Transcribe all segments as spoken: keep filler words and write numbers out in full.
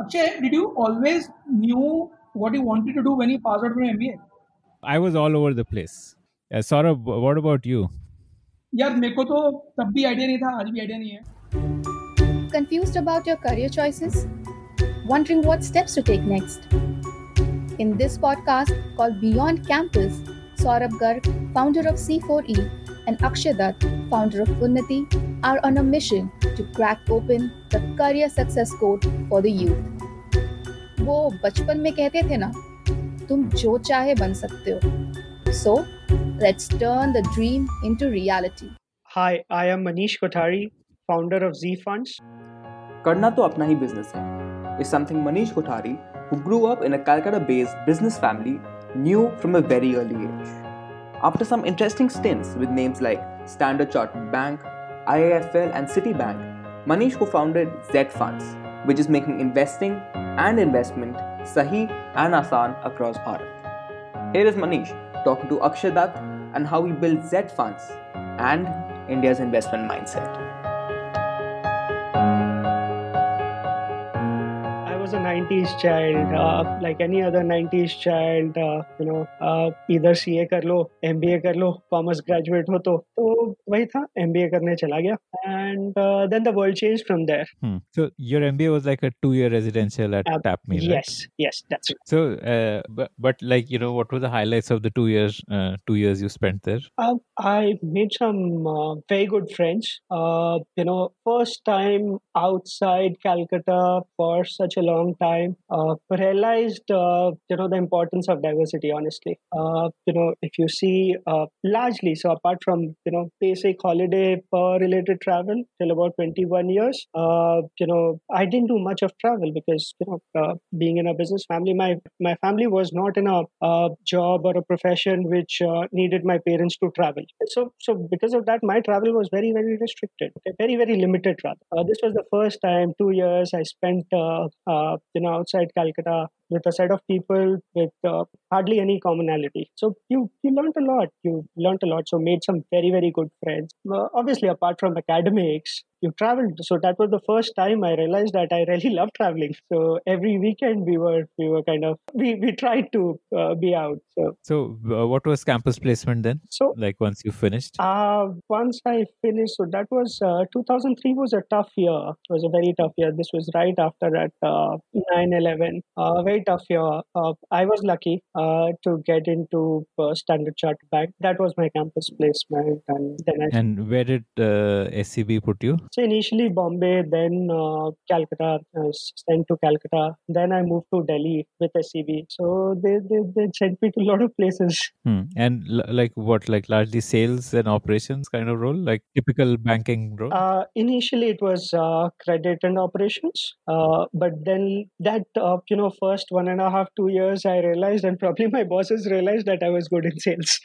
Akshay, did you always knew what you wanted to do when you passed out from M B A? I was all over the place. Uh, Saurabh, what about you? Yaar, meko to tab bhi idea nahi tha, aaj bhi idea nahi hai. Confused about your career choices? Wondering what steps to take next? In this podcast called Beyond Campus, Saurabh Garg, founder of C four E, and Akshadat, founder of Kunnati, are on a mission to crack open the career success code for the youth. वो बचपन में कहते थे ना, तुम जो चाहे बन सकते हो. So, let's turn the dream into reality. Hi, I am Manish Kothari, founder of Z Funds. करना तो अपना ही business है. Is something Manish Kothari, who grew up in a Calcutta-based business family, knew from a very early age. After some interesting stints with names like Standard Chartered Bank, I I F L and Citibank, Manish co-founded Z Funds, which is making investing and investment sahi and asan across Bharat. Here is Manish talking to Akshadat and how he built Z Funds and India's investment mindset. I was a nineties child, uh, like any other nineties child, uh, you know, uh, either C A kar lo, M B A kar lo, commerce graduate ho to. So, wahi tha, M B A karne chala gaya. And uh, then the world changed from there. Hmm. So your M B A was like a two-year residential at uh, T A P M I, right? Yes, yes, that's right. So, uh, but, but like, you know, what were the highlights of the two years uh, two years you spent there? Uh, I made some uh, very good friends. Uh, you know, first time outside Calcutta for such a long time. Uh, realized, uh, you know, the importance of diversity, honestly. Uh, you know, if you see uh, largely, so apart from, you know, basic holiday uh, related travel, till about twenty-one years. Uh, you know, I didn't do much of travel because, you know, uh, being in a business family, my, my family was not in a uh, job or a profession which uh, needed my parents to travel. So, so because of that, my travel was very, very restricted, very, very limited rather. Uh, this was the first time, two years I spent, uh, uh, you know, outside Calcutta with a set of people with uh, hardly any commonality. So you you learned a lot. You learned a lot. So made some very, very good friends. Uh, obviously, apart from academics, you traveled. So that was the first time I realized that I really love traveling. So every weekend we were we were kind of, we, we tried to uh, be out. So, so uh, what was campus placement then? So like once you finished? Uh, once I finished, so that was, uh, two thousand three was a tough year. It was a very tough year. This was right after that nine eleven. Uh, very tough year. Uh, I was lucky uh, to get into uh, Standard Chartered Bank. That was my campus placement. And then I... And where did uh, S C B put you? So initially Bombay, then uh, Calcutta, I was sent to Calcutta. Then I moved to Delhi with S C B. So they, they, they sent me to a lot of places. Hmm. And l- like what, like largely sales and operations kind of role, like typical banking role? Uh, initially it was uh, credit and operations. Uh, but then that, uh, you know, first one and a half, two years, I realized, and probably my bosses realized that I was good in sales.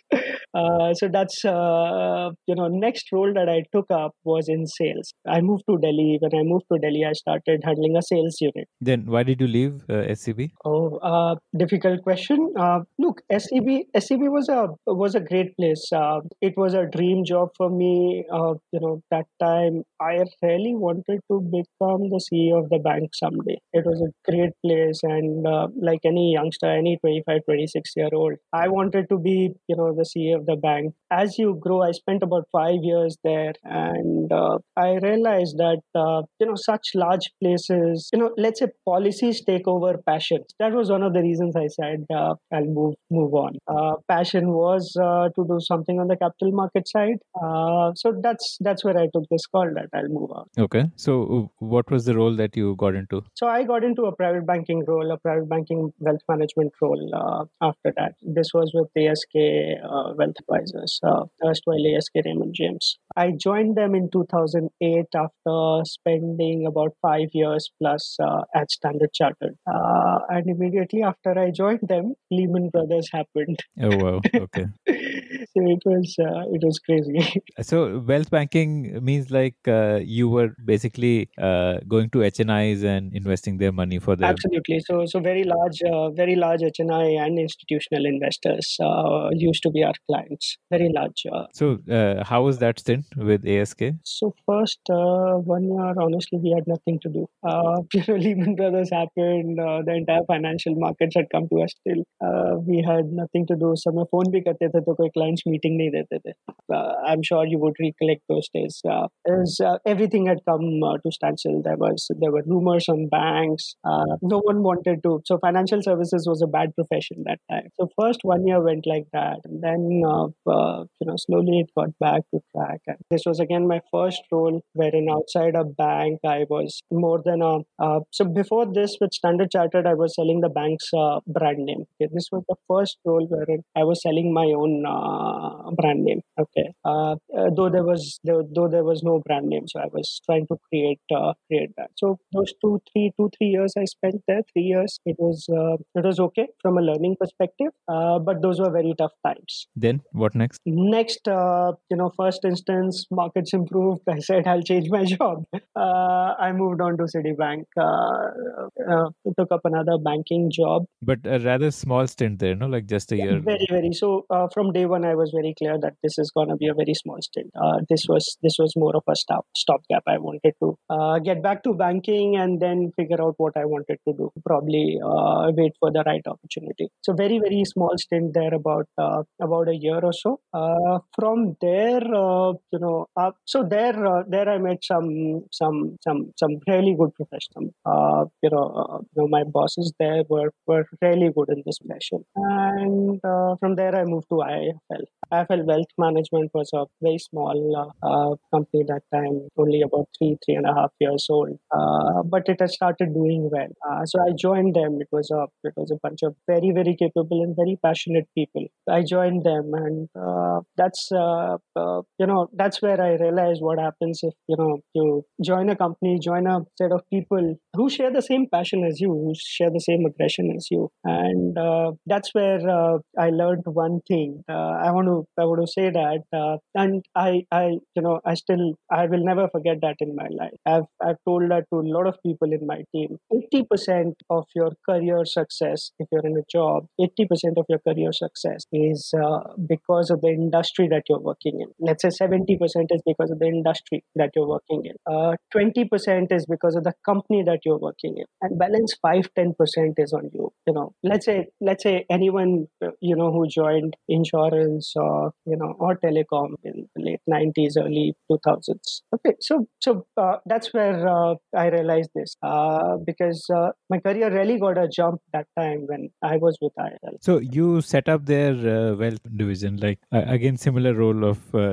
Uh, so that's, uh, you know, next role that I took up was in sales. I moved to Delhi. When I moved to Delhi, I started handling a sales unit. Then why did you leave uh, S C B? Oh, uh, difficult question. Uh, look, S C B S C B was a was a great place. Uh, it was a dream job for me. Uh, you know, that time I really wanted to become the C E O of the bank someday. It was a great place, and uh, like any youngster, any twenty-five, twenty-six year old, I wanted to be, you know, the C E O of the bank. As you grow, I spent about five years there, and uh, I realized that, uh, you know, such large places, you know, let's say policies take over passions. That was one of the reasons I said, uh, I'll move move on. Uh, passion was uh, to do something on the capital market side. Uh, so that's that's where I took this call that I'll move on. Okay. So what was the role that you got into? So I got into a private banking role, a private banking wealth management role uh, after that. This was with A S K uh, Wealth Advisors, uh, erstwhile A S K Raymond James. I joined them in two thousand eight after spending about five years plus uh, at Standard Chartered. Uh, and immediately after I joined them, Lehman Brothers happened. Oh, wow. Okay. So it was, uh, it was crazy. So wealth banking means like uh, you were basically uh, going to H N Is and investing their money for them. Absolutely. So so very large, uh, very large H N I and institutional investors uh, used to be our clients. Very large. Uh, so uh, how was that stint with A S K? So first uh, one year, honestly, we had nothing to do. Uh, Lehman Brothers happened. Uh, the entire financial markets had come to us still. Uh, we had nothing to do. Some phone bhi karte the, to koi clients meeting nahi dete the. Uh, I'm sure you would recollect those days. Uh, as, uh, everything had come uh, to standstill. There was there were rumors on banks. Uh, no one wanted to. So financial services was a bad profession that time. So first one year went like that. And then uh, uh, you know slowly it got back to track. And this was again my first role wherein outside a bank I was more than a. Uh, so before this with Standard Chartered I was selling the bank's uh, brand name. Okay, this was the first role wherein I was selling my own uh, brand name. Okay, uh, uh, though there was though, though there was no brand name, so I was trying to create uh, create that. So those two three two three years I spent there. Three years it was uh, it was okay from a learning perspective, uh, but those were very tough times. Then what next? Next, uh, you know, first instance markets improved. I said I'll change my job. Uh, I moved on to Citibank. Uh, uh, took up another banking job, but a rather small stint there, no, like just a yeah, year. Very very. So uh, from day one I was very clear that this is going to be a very small stint. Uh, this was this was more of a stop stopgap. I wanted to uh, get back to banking and then figure out what I wanted to do. Probably uh, wait for the right opportunity. So very very small stint there, about uh, about a year or so. Uh, from there, uh, you know, uh, so there uh, there I met some some some some really good professionals. Uh, you know, uh, you know, my bosses there were were really good in this profession. And uh, from there I moved to I I F L. I I F L Wealth Management was a very small uh, uh, company that time, only about three, three and a half years old. Uh, but it has started doing well. Uh, so I joined them. It was a it was a bunch of very, very capable and very passionate people. I joined them, and uh, that's uh, uh, you know that's where I realized what happens if you know you join a company, join a set of people who share the same passion as you, who share the same aggression as you, and uh, that's where uh, I learned one thing. Uh, I want to I want to say that, uh, and I, I, you know, I still, I will never forget that in my life. I've, I've told that to a lot of people in my team. eighty percent of your career success, if you're in a job, eighty percent of your career success is uh, because of the industry that you're working in. Let's say seventy percent is because of the industry that you're working in. Uh, twenty percent is because of the company that you're working in, and balance five to ten percent is on you. You know, let's say, let's say anyone, you know, who joined insurance or Uh, you know, or telecom in the late nineties, early two thousands. Okay, so so uh, that's where uh, I realized this uh, because uh, my career really got a jump that time when I was with I I F L. So you set up their uh, wealth division, like uh, again similar role of uh,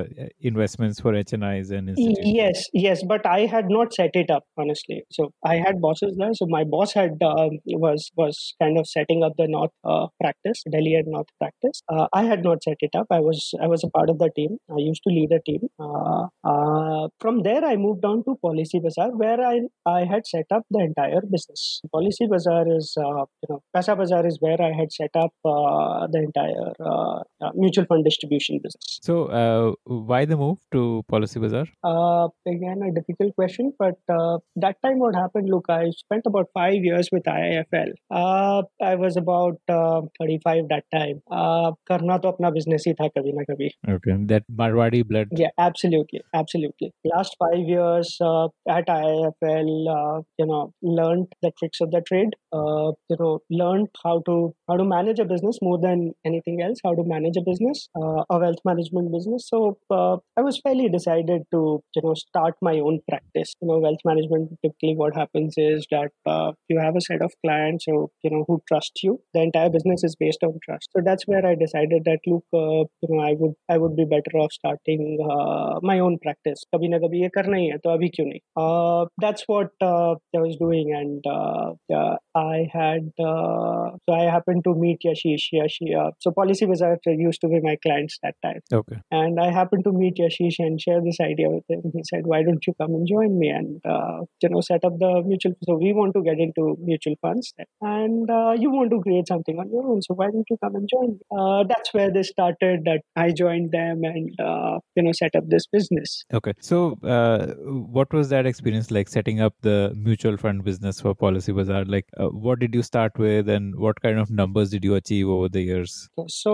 investments for H N Is and institutions. Yes, yes, but I had not set it up honestly. So I had bosses there. So my boss had uh, was was kind of setting up the North uh, practice, Delhi and North practice. Uh, I had not set it up. I was I was a part of the team. I used to lead a team. Uh, uh, from there, I moved on to Policy Bazaar, where I, I had set up the entire business. Policy Bazaar is, uh, you know, Paisabazaar is where I had set up uh, the entire uh, uh, mutual fund distribution business. So, uh, why the move to Policy Bazaar? Uh, again, a difficult question, but uh, that time what happened, look, I spent about five years with I I F L. Uh, I was about uh, thirty-five that time. Uh, karna to apna business hi tha. Okay, that Marwari blood. Yeah, absolutely, absolutely. Last five years uh, at I I F L, uh, you know, learned the tricks of the trade. Uh, you know, learned how to how to manage a business more than anything else. How to manage a business, uh, a wealth management business. So uh, I was fairly decided to you know start my own practice. You know, wealth management typically what happens is that uh, you have a set of clients who you know who trust you. The entire business is based on trust. So that's where I decided that look. Uh, You know, I would I would be better off starting uh, my own practice. Kabhi na kabhi ye karna hi hai, toh abhi kyun nahi? Uh, that's what uh, I was doing, and uh, uh, I had uh, so I happened to meet Yashish. Yashish. Uh, so Policy Bazaar used to be my clients that time. Okay. And I happened to meet Yashish and share this idea with him. He said, "Why don't you come and join me and uh, you know set up the mutual? So we want to get into mutual funds, and uh, you want to create something on your own. So why don't you come and join me?" Uh, that's where they started. That I joined them and uh, you know set up this business. Okay, so uh, what was that experience like setting up the mutual fund business for Policy Bazaar? Like, uh, what did you start with, and what kind of numbers did you achieve over the years? So,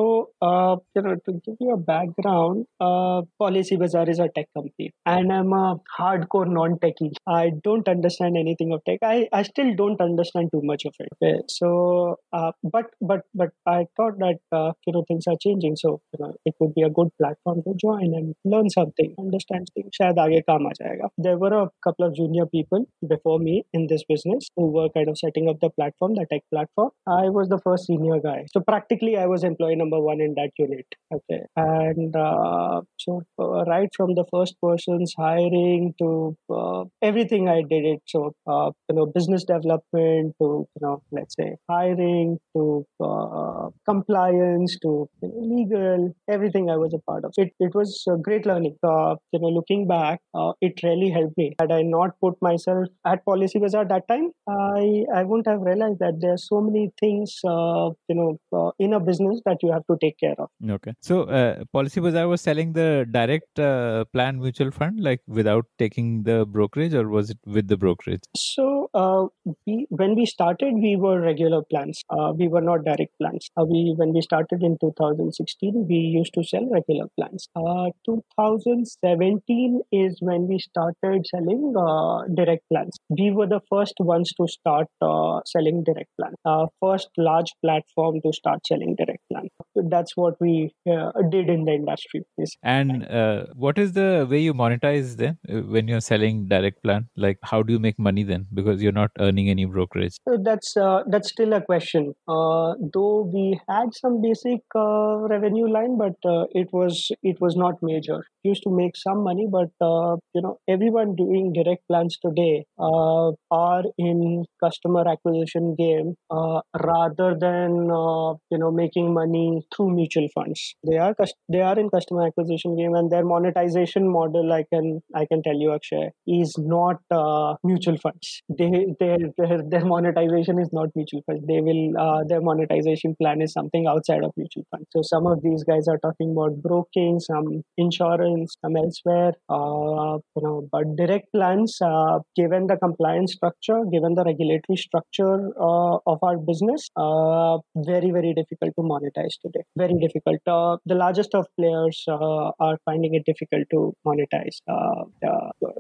uh, you know, to give you a background, uh, Policy Bazaar is a tech company, and I'm I'm a hardcore non-techie. I don't understand anything of tech. I, I still don't understand too much of it. Okay. So, uh, but but but I thought that uh, you know things are changing. So you know, it would be a good platform to join and learn something, understand things. Shayad aage kaam aa jayega. There were a couple of junior people before me in this business who were kind of setting up the platform, the tech platform. I was the first senior guy. So practically, I was employee number one in that unit. Okay, and uh, so uh, right from the first person's hiring to uh, everything, I did it. So uh, you know, business development to you know, let's say hiring to uh, compliance to you know, legal, everything I was a part of. It it was uh, great learning. Uh, you know, looking back, uh, it really helped me. Had I not put myself at Policy Bazaar that time, I I wouldn't have realized that there are so many things uh, you know uh, in a business that you have to take care of. Okay. So, uh, Policy Bazaar was selling the direct uh, plan mutual fund, like without taking the brokerage, or was it with the brokerage? So, uh, we, when we started, we were regular plans. Uh, we were not direct plans. Uh, we when we started in two thousand sixteen, we used to sell regular plans. Uh, two thousand seventeen is when we started selling uh, direct plans. We were the first ones to start uh, selling direct plans. Uh, first large platform to start selling direct plans. That's what we Uh, did in the industry. Yes. And uh, what is the way you monetize then when you're selling direct plan? Like, how do you make money then? Because you're not earning any brokerage. So that's uh, that's still a question. Uh, though we had some basic uh, revenue line, but uh, it was it was not major. Used to make some money, but uh, you know, everyone doing direct plans today uh, are in customer acquisition game uh, rather than uh, you know making money through mutual funds. They are they are in customer acquisition game, and their monetization model, I can I can tell you, Akshay, is not uh, mutual funds. They, they their their monetization is not mutual funds. They will uh, their monetization plan is something outside of mutual funds. So some of these guys are talking about broking, some insurance, some elsewhere. Uh, you know, but direct plans, uh, given the compliance structure, given the regulatory structure uh, of our business, uh, very very difficult to monetize today. Very difficult. Uh, the largest of players uh, are finding it difficult to monetize uh, the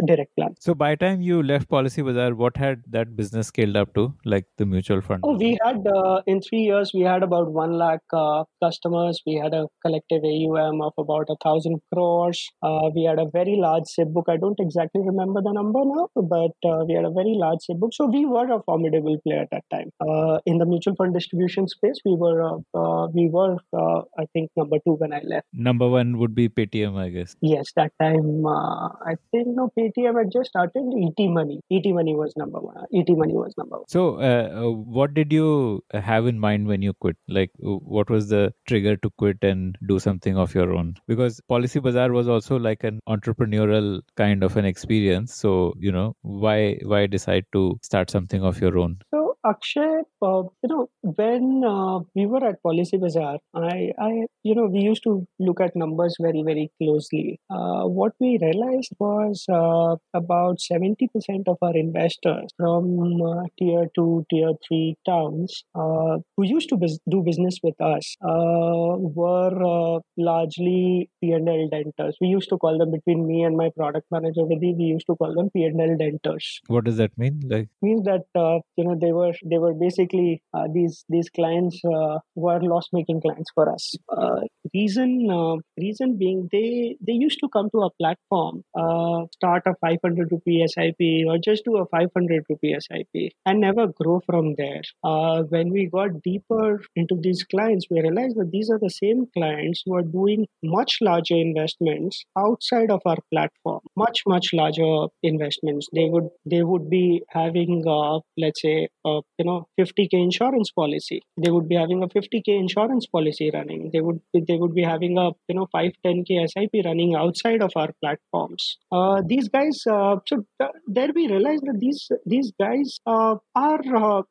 direct plan. So by the time you left Policy Bazaar, what had that business scaled up to, like the mutual fund? Oh, we had, uh, in three years, we had about one lakh uh, customers. We had a collective A U M of about a thousand crores. Uh, we had a very large SIP book. I don't exactly remember the number now, but uh, we had a very large SIP book. So we were a formidable player at that time. Uh, in the mutual fund distribution space, we were, uh, uh, we were, uh, I think, number two when I left. Number one would be Paytm, I guess. Yes, that time uh, I think no Paytm had just started. E T Money. E T Money was number one. E T Money was number one. So, uh, what did you have in mind when you quit? Like, what was the trigger to quit and do something of your own? Because Policy Bazaar was also like an entrepreneurial kind of an experience. So, you know, why why decide to start something of your own? So, Akshay, uh, you know, when uh, we were at Policy Bazaar, I, I, you know, we used to look at numbers very, very closely. Uh, what we realized was uh, about seventy percent of our investors from uh, tier two, tier three towns uh, who used to bus- do business with us uh, were uh, largely P and L denters. We used to call them, between me and my product manager, Vidhi, we used to call them P and L denters. What does that mean? Like, it means that, uh, you know, they were They were basically uh, these these clients uh, were loss-making clients for us. Uh, reason uh, reason being, they they used to come to our platform, uh, start a five hundred rupee S I P or just do a five hundred rupee S I P and never grow from there. Uh, when we got deeper into these clients, we realized that these are the same clients who are doing much larger investments outside of our platform. Much much larger investments. They would they would be having uh, let's say. Uh, you know, fifty K insurance policy. They would be having a fifty K insurance policy running. They would they would be having a, you know, five, ten K S I P running outside of our platforms. Uh, these guys, uh, so th- there we realized that these, these guys uh, are uh,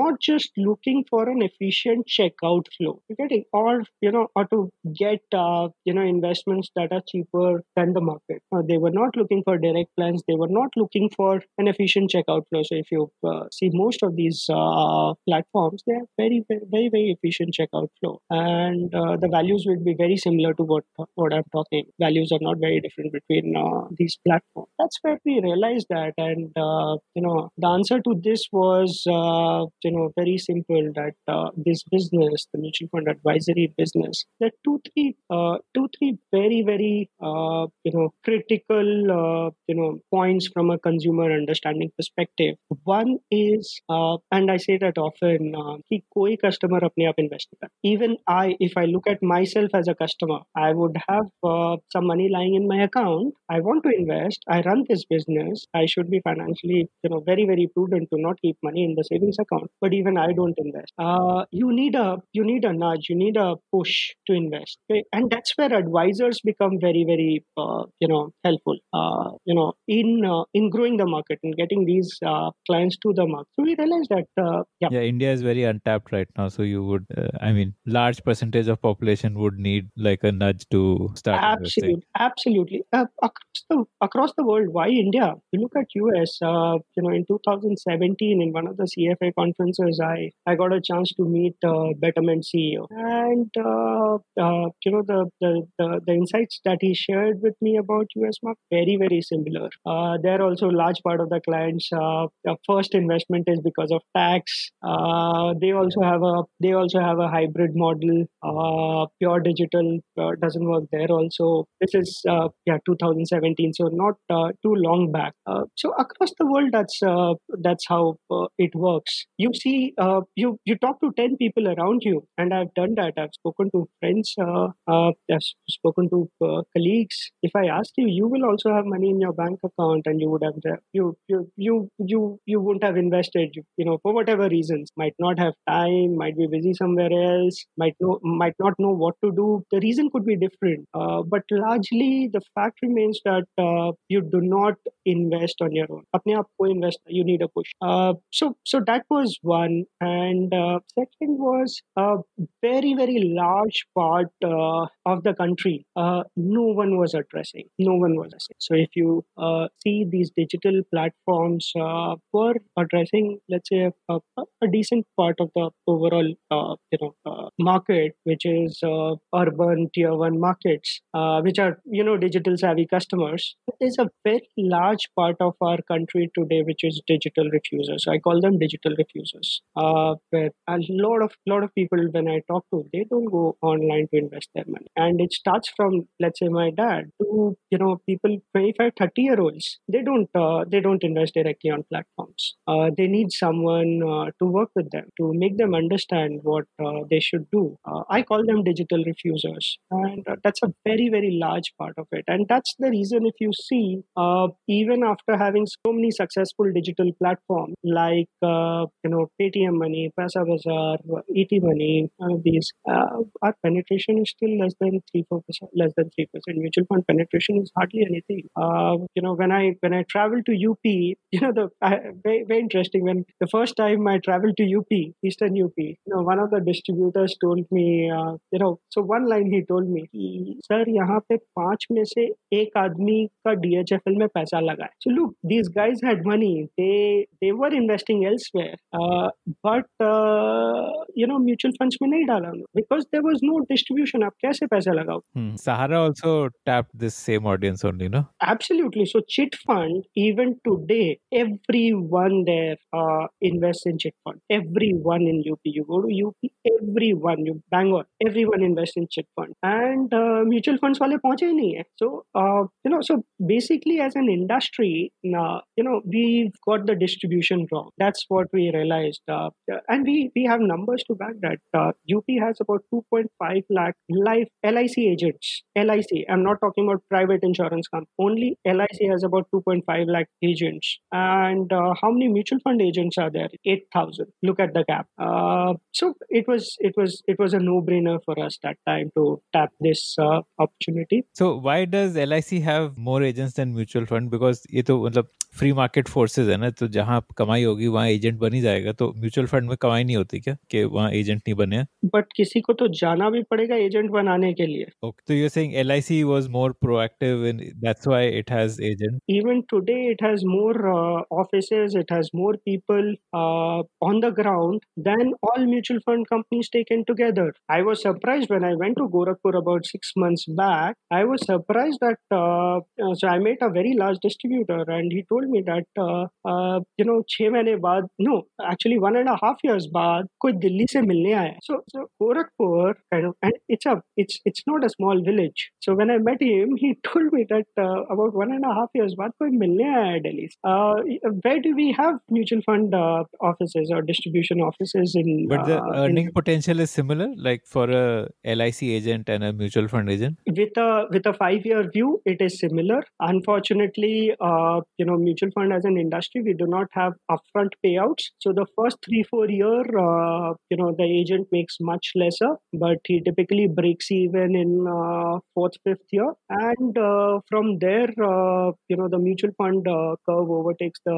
not just looking for an efficient checkout flow, you getting, or, you know, or to get, uh, you know, investments that are cheaper than the market. Uh, they were not looking for direct plans. They were not looking for an efficient checkout flow. So if you uh, see most of these Uh, platforms, they are very, very, very efficient checkout flow, and uh, the values would be very similar to what, what I'm talking. Values are not very different between uh, these platforms. That's where we realized that. And, uh, you know, the answer to this was, uh, you know, very simple that uh, this business, the mutual fund advisory business, there are two, three, uh, two, three very, very, uh, you know, critical, uh, you know, points from a consumer understanding perspective. One is, uh, and I say that often, ki koi customer apne aap invest nahi karta. Even I, if I look at myself as a customer, I would have uh, some money lying in my account. I want to invest. I run this business. I should be financially, you know, very, very prudent to not keep money in the savings account. But even I don't invest. Uh, you need a, you need a nudge. You need a push to invest. Okay? And that's where advisors become very, very, uh, you know, helpful. Uh, you know, in uh, in growing the market and getting these uh, clients to the market. So we realized that. Uh, yeah. yeah, India is very untapped right now. So you would, uh, I mean, large percentage of population would need like a nudge to start. Absolutely, investing. absolutely. Uh, across the across the world, why India? You look at U S. Uh, you know, in two thousand seventeen, in one of the C F A conferences, I, I got a chance to meet uh, Betterment C E O, and uh, uh, you know the, the the the insights that he shared with me about U S market very very similar. Uh, there also large part of the clients' uh, first investment is because of tax. Uh, they also have a they also have a hybrid model. Uh, pure digital uh, doesn't work there also. This is uh, yeah two thousand seventeen, so not uh, too long back. Uh, so across the world, that's uh, that's how uh, it works. You see, uh, you you talk to ten people around you, and I've done that. I've spoken to friends. Uh, uh, I've spoken to uh, colleagues. If I ask you, you will also have money in your bank account, and you would have the, you you you you you wouldn't have invested. You, you know, for whatever reasons, might not have time, might be busy somewhere else, might know, might not know what to do. The reason could be different, uh, but largely the fact remains that uh, you do not invest on your own. Apne aap ko invest, you need a push. Uh, so, so that was one, and uh, second was a very, very large part uh, of the country. Uh, no one was addressing. No one was addressing. So, if you uh, see these digital platforms uh, were addressing, let's say, a, a decent part of the overall, uh, you know, uh, market, which is uh, urban tier one markets, uh, which are, you know, digital savvy customers. There's a very large part of our country today which is digital refusers. I call them digital refusers. Uh, where a lot of lot of people, when I talk to, they don't go online to invest their money. And it starts from, let's say, my dad to, you know, people twenty-five, thirty year olds. They don't uh, they don't invest directly on platforms. Uh, they need someone uh, to work with them to make them understand what uh, they should do. Uh, I call them digital refusers, and uh, that's a very, very large part of it. And that's the reason, if you see, uh, even after having so many successful digital platforms like uh, you know Paytm Money, Paisabazaar, E T Money, all of these, uh, our penetration is still less than three, four percent. Less than three percent. Mutual fund penetration is hardly anything. Uh, you know, when I when I traveled to U P, you know, the I, very, very interesting. When the first time I traveled to U P, Eastern U P, you know, one of the distributors told me, uh, you know, so one line he told me, sir, यहाँ पे पांच में से एक आदमी का D H F L में पैसा लगा है. So look, these guys had money. They they were investing elsewhere, uh, but uh, you know, mutual funds में नहीं डाला because there was no distribution. आप कैसे पैसा लगाओ? Hmm. Sahara also tapped this same audience only, no? Absolutely. So chit fund, even today, everyone there uh, invests in chit fund. Everyone in U P. You go to U P, everyone, you bang on, everyone invests in chit fund. And uh, mutual funds wale पहुंचे ही नहीं है. So, uh, you know, so basically as an industry, uh, you know, we've got the distribution wrong. That's what we realized. Uh, and we, we have numbers to back that. Uh, U P has about two point five lakh life L I C agents. L I C, I'm not talking about private insurance company. Only L I C has about two point five lakh agents. And uh, how many mutual fund agents are there? eight thousand. Look at the gap. Uh, so it was it was it was a no-brainer for us that time to tap this uh, opportunity. So why does L I C have more agents than mutual fund? Because ये तो मतलब free market forces है ना, तो जहाँ कमाई होगी वहाँ agent बनी जाएगा, तो mutual fund में कमाई नहीं होती क्या? कि वहाँ एजेंट नहीं बने, बट किसी को तो जाना भी पड़ेगा एजेंट बनाने के लिए. Okay, so you're saying L I C was more proactive and that's why it has agents. Even today it has more uh, offices, it has more people uh, on the ground than all mutual fund companies taken together. I was surprised when I went to Gorakhpur about six months back. I was surprised that uh, so I met a very large distributor and he told me that uh, uh, you know six months baad no actually one and a half years baad koi Delhi se milne aaya. So, so Gorakhpur kind of, and it's a it's it's not a small village. So when I met him, he told me that uh, about one and a half years baad koi milne aaya Delhi. Uh, where do we have mutual fund uh, offices or distribution offices in? But the uh, earning in, potential is similar, like for a L I C agent and a mutual fund agent. With a with a five year view, it is similar. Unfortunately, uh, you know, mutual fund as an industry, we do not have upfront payouts. So the first three four year, uh, you know, the agent makes much lesser, but he typically breaks even in uh, fourth fifth year, and uh, from there, uh, you know, the mutual fund uh, curve overtakes the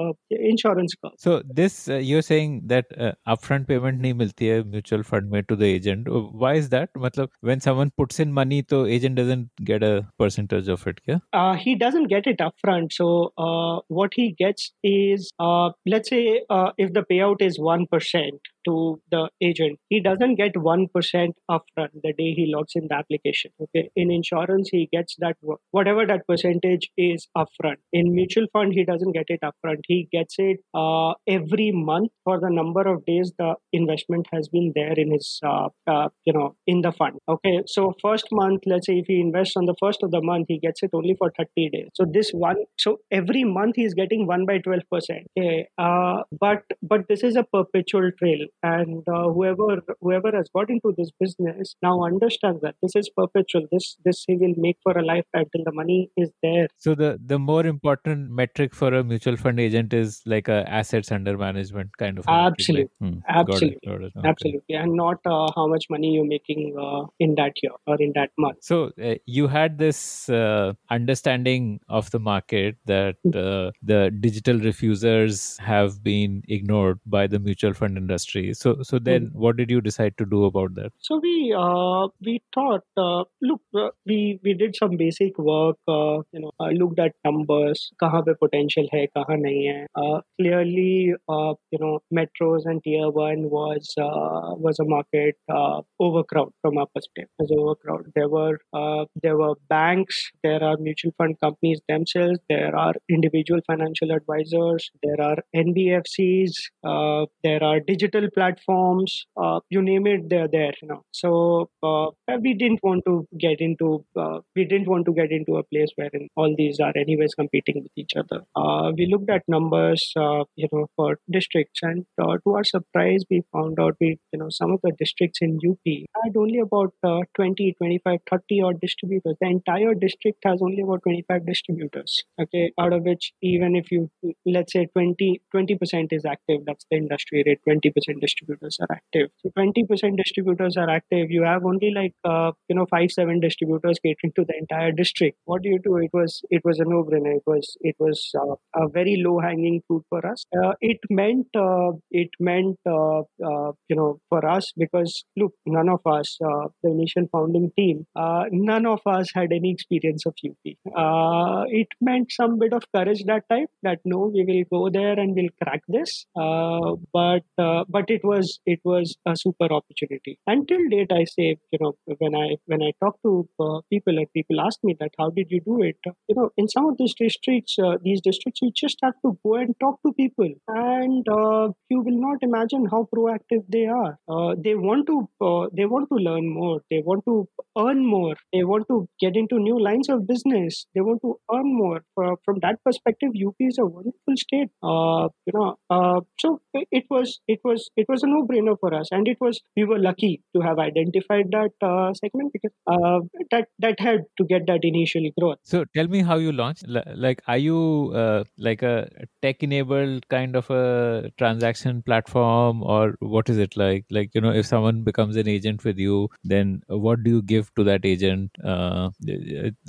insurance curve. So this uh, you're saying that uh, upfront payment nahi milti hai mutual fund mein to the agent. Why is that? Matlab, when someone puts in money, to agent doesn't get a percentage of it, yeah? Uh, he doesn't get it upfront. So uh, what he gets is, uh, let's say uh, if the payout is one percent to the agent, he doesn't get one percent upfront the day he logs in the application. Okay, in insurance, he gets that whatever that percentage is upfront. In mutual fund, he doesn't get it upfront. He gets it uh, every month for the number of days the investment has been there in his, uh, uh, you know, in the fund. Okay, so first month, let's say if he invests on the first of the month, he gets it only for thirty days. So this one, so every month he is getting one by twelve percent. Okay, uh, but but this is a perpetual trail. And uh, whoever whoever has got into this business now understands that this is perpetual. This this he will make for a lifetime till the money is there. So the, the more important metric for a mutual fund agent is like a assets under management kind of. Absolutely, like, hmm, absolutely, got it, got it. Okay. Absolutely, and not uh, how much money you're making uh, in that year or in that month. So uh, you had this uh, understanding of the market that uh, the digital refusers have been ignored by the mutual fund industry. So, so then, mm. what did you decide to do about that? So we uh, we thought, uh, look, uh, we we did some basic work. Uh, you know, uh, looked at numbers. कहाँ पे potential है, कहाँ नहीं है. Uh, clearly, uh, you know, metros and tier one was uh, was a market uh, overcrowded from our perspective. It was overcrowded. There were uh, there were banks. There are mutual fund companies themselves. There are individual financial advisors. There are N B F Cs. Uh, there are digital platforms, uh, you name it, they're there. You know, so uh, we didn't want to get into uh, we didn't want to get into a place where all these are anyways competing with each other. Uh, we looked at numbers, uh, you know, for districts, and uh, to our surprise, we found out we, you know, some of the districts in U P had only about uh, twenty, twenty-five, thirty odd distributors. The entire district has only about twenty-five distributors. Okay, out of which, even if you let's say twenty percent is active, that's the industry rate. twenty percent distributors are active. So twenty percent distributors are active. You have only like, uh, you know, five, seven distributors catering to the entire district. What do you do? It was, it was a no-brainer. It was, it was uh, a very low-hanging fruit for us. Uh, it meant, uh, it meant, uh, uh, you know, for us because look, none of us, uh, the initial founding team, uh, none of us had any experience of U P. Uh, it meant some bit of courage that time. That no, we will go there and we'll crack this. Uh, but uh, but it was it was a super opportunity. Until date, I say, you know, when I when I talk to uh, people and people ask me that, how did you do it? You know, in some of these districts, uh, these districts, you just have to go and talk to people, and uh, you will not imagine how proactive they are. Uh, they want to uh, they want to learn more. They want to earn more. They want to get into new lines of business. They want to earn more. Uh, from that perspective, U P is a wonderful state. Uh, you know, uh, so it was it was. It was a no-brainer for us, and it was we were lucky to have identified that uh, segment because uh, that that helped to get that initial growth. So tell me how you launched. L- like, are you uh, like a tech-enabled kind of a transaction platform, or what is it like? Like, you know, if someone becomes an agent with you, then what do you give to that agent? Uh,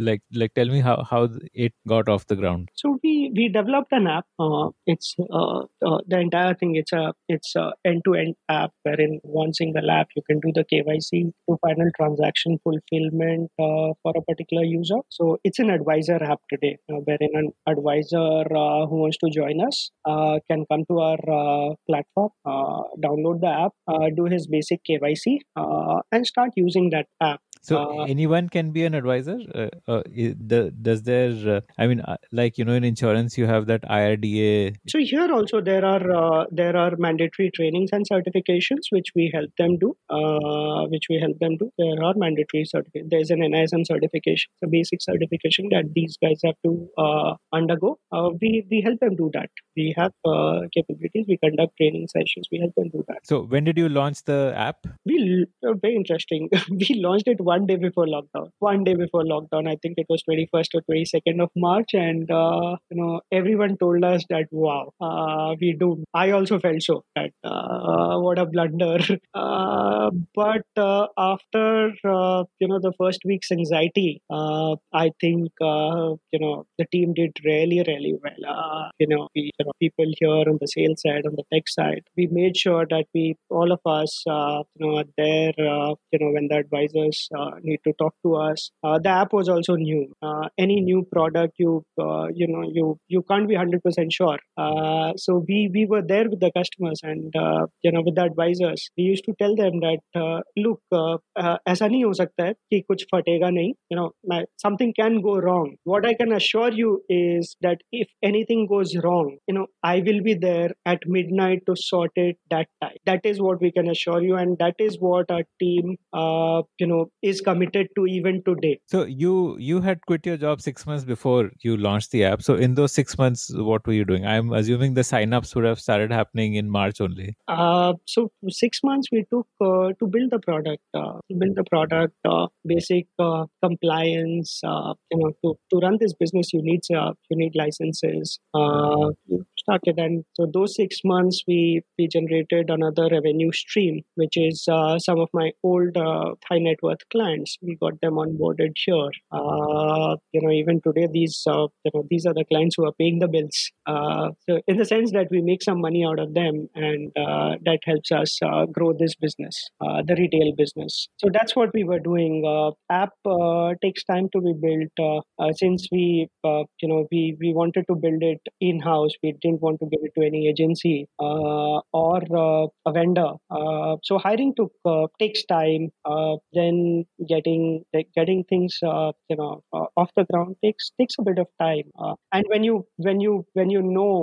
like, like tell me how, how it got off the ground. So we we developed an app. Uh, it's uh, uh, the entire thing. It's a it's a end-to-end app wherein one single app, you can do the K Y C to final transaction fulfillment uh, for a particular user. So it's an advisor app today uh, wherein an advisor uh, who wants to join us uh, can come to our uh, platform, uh, download the app, uh, do his basic K Y C uh, and start using that app. So uh, anyone can be an advisor? Uh, uh, the, does there, uh, I mean, uh, like, you know, in insurance, you have that I R D A. So here also there are uh, there are mandatory trainings and certifications, which we help them do, uh, which we help them do. There are mandatory certifications. There's an N I S M certification, a basic certification that these guys have to uh, undergo. Uh, we, we help them do that. We have uh, capabilities. We conduct training sessions. We help them do that. So when did you launch the app? We uh, very interesting. We launched it One day before lockdown. One day before lockdown, I think it was twenty-first or twenty-second of March, and uh, you know, everyone told us that wow, uh, we doomed. I also felt so that uh, what a blunder. Uh, but uh, after uh, you know the first week's anxiety, uh, I think uh, you know the team did really, really well. Uh, you know, we, you know, people here on the sales side, on the tech side, we made sure that we all of us, uh, you know, are there. Uh, you know, when the advisors Uh, Uh, need to talk to us. Uh, the app was also new. Uh, any new product, you uh, you know, you you can't be one hundred percent sure. Uh, so we we were there with the customers and uh, you know with the advisors. We used to tell them that uh, look, uh, uh, ऐसा नहीं हो सकता है कि कुछ फटेगा नहीं. You know, something can go wrong. What I can assure you is that if anything goes wrong, you know, I will be there at midnight to sort it that time. That is what we can assure you, and that is what our team, uh, you know, is committed to even today. So you you had quit your job six months before you launched the app. So in those six months, what were you doing? I'm assuming the sign-ups would have started happening in March only. Uh, so six months we took uh, to build the product, uh, to build the product, uh, basic uh, compliance. Uh, you know, to, to run this business, you need uh, you need licenses. Uh, started and so those six months we we generated another revenue stream, which is uh, some of my old uh, high net worth clients. We got them onboarded here. Uh, you know, even today, these uh, you know these are the clients who are paying the bills. Uh, so, in the sense that we make some money out of them, and uh, that helps us uh, grow this business, uh, the retail business. So that's what we were doing. Uh, app uh, takes time to be built. Uh, uh, since we uh, you know we we wanted to build it in house, we didn't want to give it to any agency uh, or uh, a vendor. Uh, so hiring took uh, takes time. Uh, then. Getting getting things uh, you know uh, off the ground takes takes a bit of time, uh, and when you when you when you know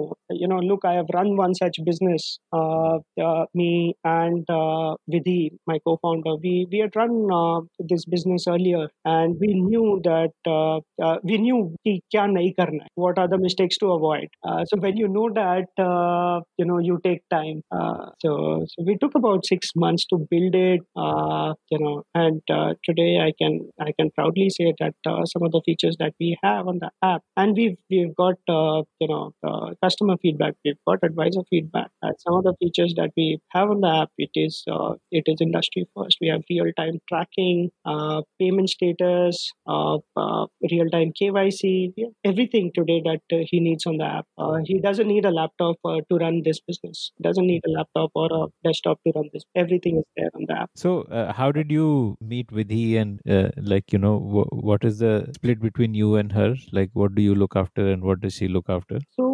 you know look, I have run one such business. Uh, uh, me and uh, Vidhi, my co-founder, we we had run uh, this business earlier, and we knew that uh, uh, we knew ki kya nahi karna hai, what are the mistakes to avoid. Uh, so when you know that, uh, you know you take time. Uh, so, so we took about six months to build it, uh, you know, and. Uh, Uh, today, I can I can proudly say that uh, some of the features that we have on the app, and we've we've got uh, you know uh, customer feedback, we've got advisor feedback. Uh, some of the features that we have on the app, it is uh, it is industry first. We have real time tracking, uh, payment status, uh, uh, real time K Y C, yeah, everything today that uh, he needs on the app. Uh, he doesn't need a laptop uh, to run this business. He doesn't need a laptop or a desktop to run this. Everything is there on the app. So, uh, how did you meet Vidhi, and uh, like you know w- what is the split between you and her? Like, what do you look after and what does she look after? So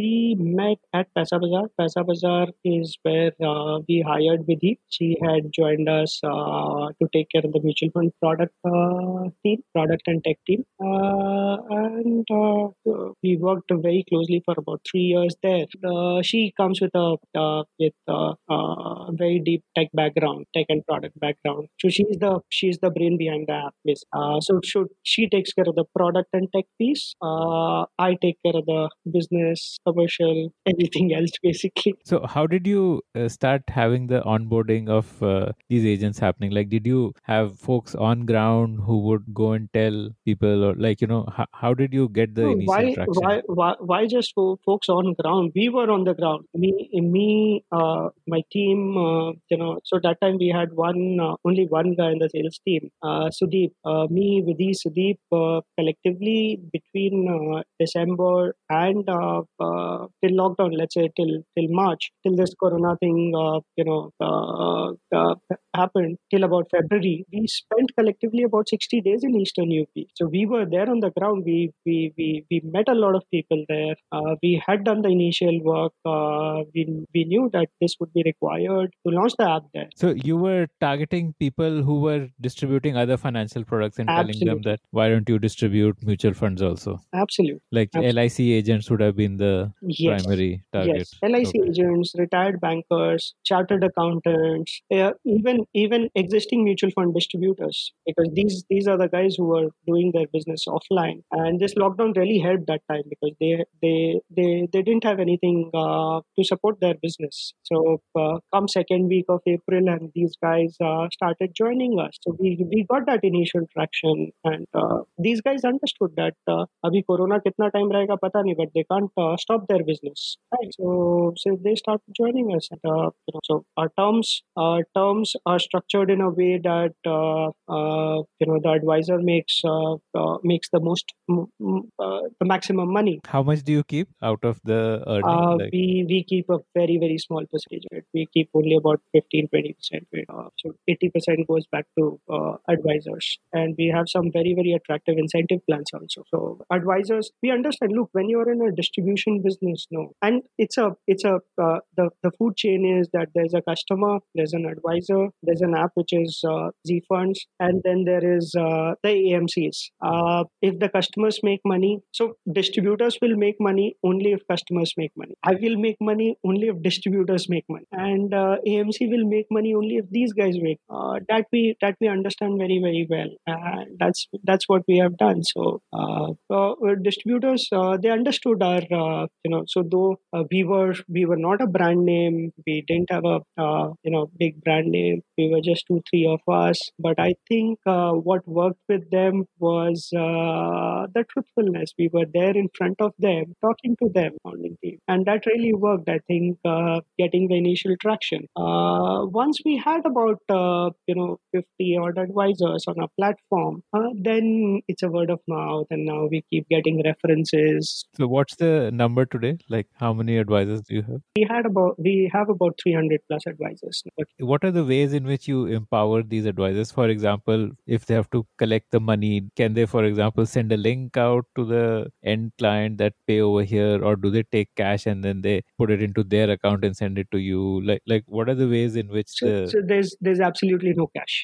we met at Paisabazaar. Paisabazaar is where uh, we hired Vidhi. She had joined us uh, to take care of the mutual fund product uh, team, product and tech team, uh, and uh, we worked very closely for about three years there. Uh, she comes with a uh, with a, a very deep tech background, tech and product background. So she is the she is the brain behind the app. Uh, so, so she takes care of the product and tech piece. Uh, I take care of the business, commercial, everything else basically. So how did you uh, start having the onboarding of uh, these agents happening? Like, did you have folks on ground who would go and tell people, or like, you know, h- how did you get the so initial why, traction? Why, why, why just for folks on ground? We were on the ground. Me, me, uh, my team, uh, you know, so that time we had one, uh, only one guy in the sales team, uh, Sudeep, uh, me, Vidhi, Sudeep, uh, collectively between uh, December and uh, uh, uh, till lockdown, let's say till till March, till this corona thing, uh, you know, uh, uh, happened till about February, we spent collectively about sixty days in Eastern U P. So we were there on the ground. We we we, we met a lot of people there. Uh, we had done the initial work. Uh, we we knew that this would be required to launch the app there. So you were targeting people who were distributing other financial products and Absolutely. telling them that why don't you distribute mutual funds also? Absolutely. Like Absolutely. L I C agents would have been the yes. primary target. Yes, L I C okay. agents, retired bankers, chartered accountants, uh, even even existing mutual fund distributors, because these these are the guys who are doing their business offline. And this lockdown really helped that time because they they they, they didn't have anything uh, to support their business. So uh, come second week of April, and these guys uh, started joining us. So we we got that initial traction, and uh, these guys understood that uh, abhi corona kitna time rahega pata nahi, but they can't uh, stop their business. Right? So so they started joining us. And, uh, you know, so our terms our terms are structured in a way that uh, uh, you know the advisor makes uh, uh, makes the most m- m- uh, the maximum money. How much do you keep out of the earning? Uh, like? We we keep a very very small percentage. Right? We keep only about fifteen to twenty percent. Right? Uh, so eighty percent goes back to uh, advisors, and we have some very very attractive incentive plans also. So advisors, we understand. Look, when you are in a distribution business, no, and it's a it's a uh, the the food chain is that there's a customer, there's an advisor, there's an app which is uh, Z Funds, and then there is uh, the A M Cs. Uh, if the customers make money, so distributors will make money only if customers make money. I will make money only if distributors make money, and uh, A M C will make money only if these guys make. Uh, that we that we understand very very well, and that's that's what we have done. So uh, uh, distributors uh, they understood our uh, you know. So though uh, we were we were not a brand name, we didn't have a uh, you know big brand name. We were just two three of us, but I think uh, what worked with them was uh, the truthfulness. We were there in front of them, talking to them, and that really worked. I think uh, getting the initial traction. Uh, once we had about uh, you know fifty odd advisors on our platform, uh, then it's a word of mouth, and now we keep getting references. So what's the number today? Like how many advisors do you have? We had about we have about three hundred plus advisors. What are the ways in which you empower these advisors? For example, if they have to collect the money, can they, for example, send a link out to the end client that pay over here, or do they take cash and then they put it into their account and send it to you? Like, like what are the ways in which? So, the... so there's there's absolutely no cash,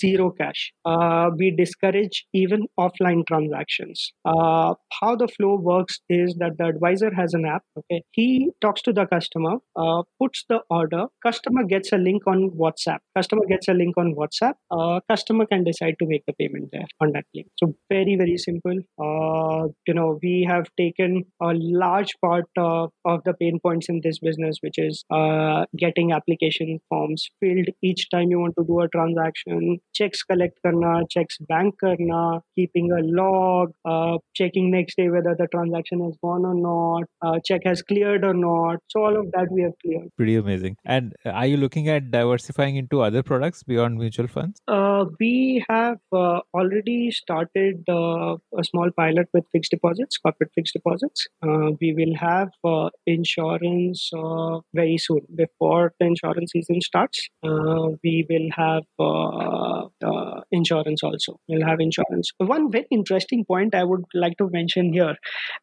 zero cash. Uh, we discourage even offline transactions. Uh, how the flow works is that the advisor has an app. Okay, he talks to the customer, uh, puts the order. Customer gets a link on WhatsApp. Customer gets a link on WhatsApp. Uh, customer can decide to make the payment there on that link. So very very simple. Uh, you know we have taken a large part uh, of the pain points in this business, which is uh, getting application forms filled each time you want to do a transaction, checks collect karna, checks bank karna, keeping a log, uh, checking next day whether the transaction has gone or not, uh, check has cleared or not. So all of that we have cleared. Pretty amazing. And are you looking at diversifying into other products beyond mutual funds? Uh, we have uh, already started uh, a small pilot with fixed deposits, corporate fixed deposits. Uh, we will have uh, insurance uh, very soon. Before the insurance season starts, uh, we will have uh, uh, insurance also. We'll have insurance. One very interesting point I would like to mention here,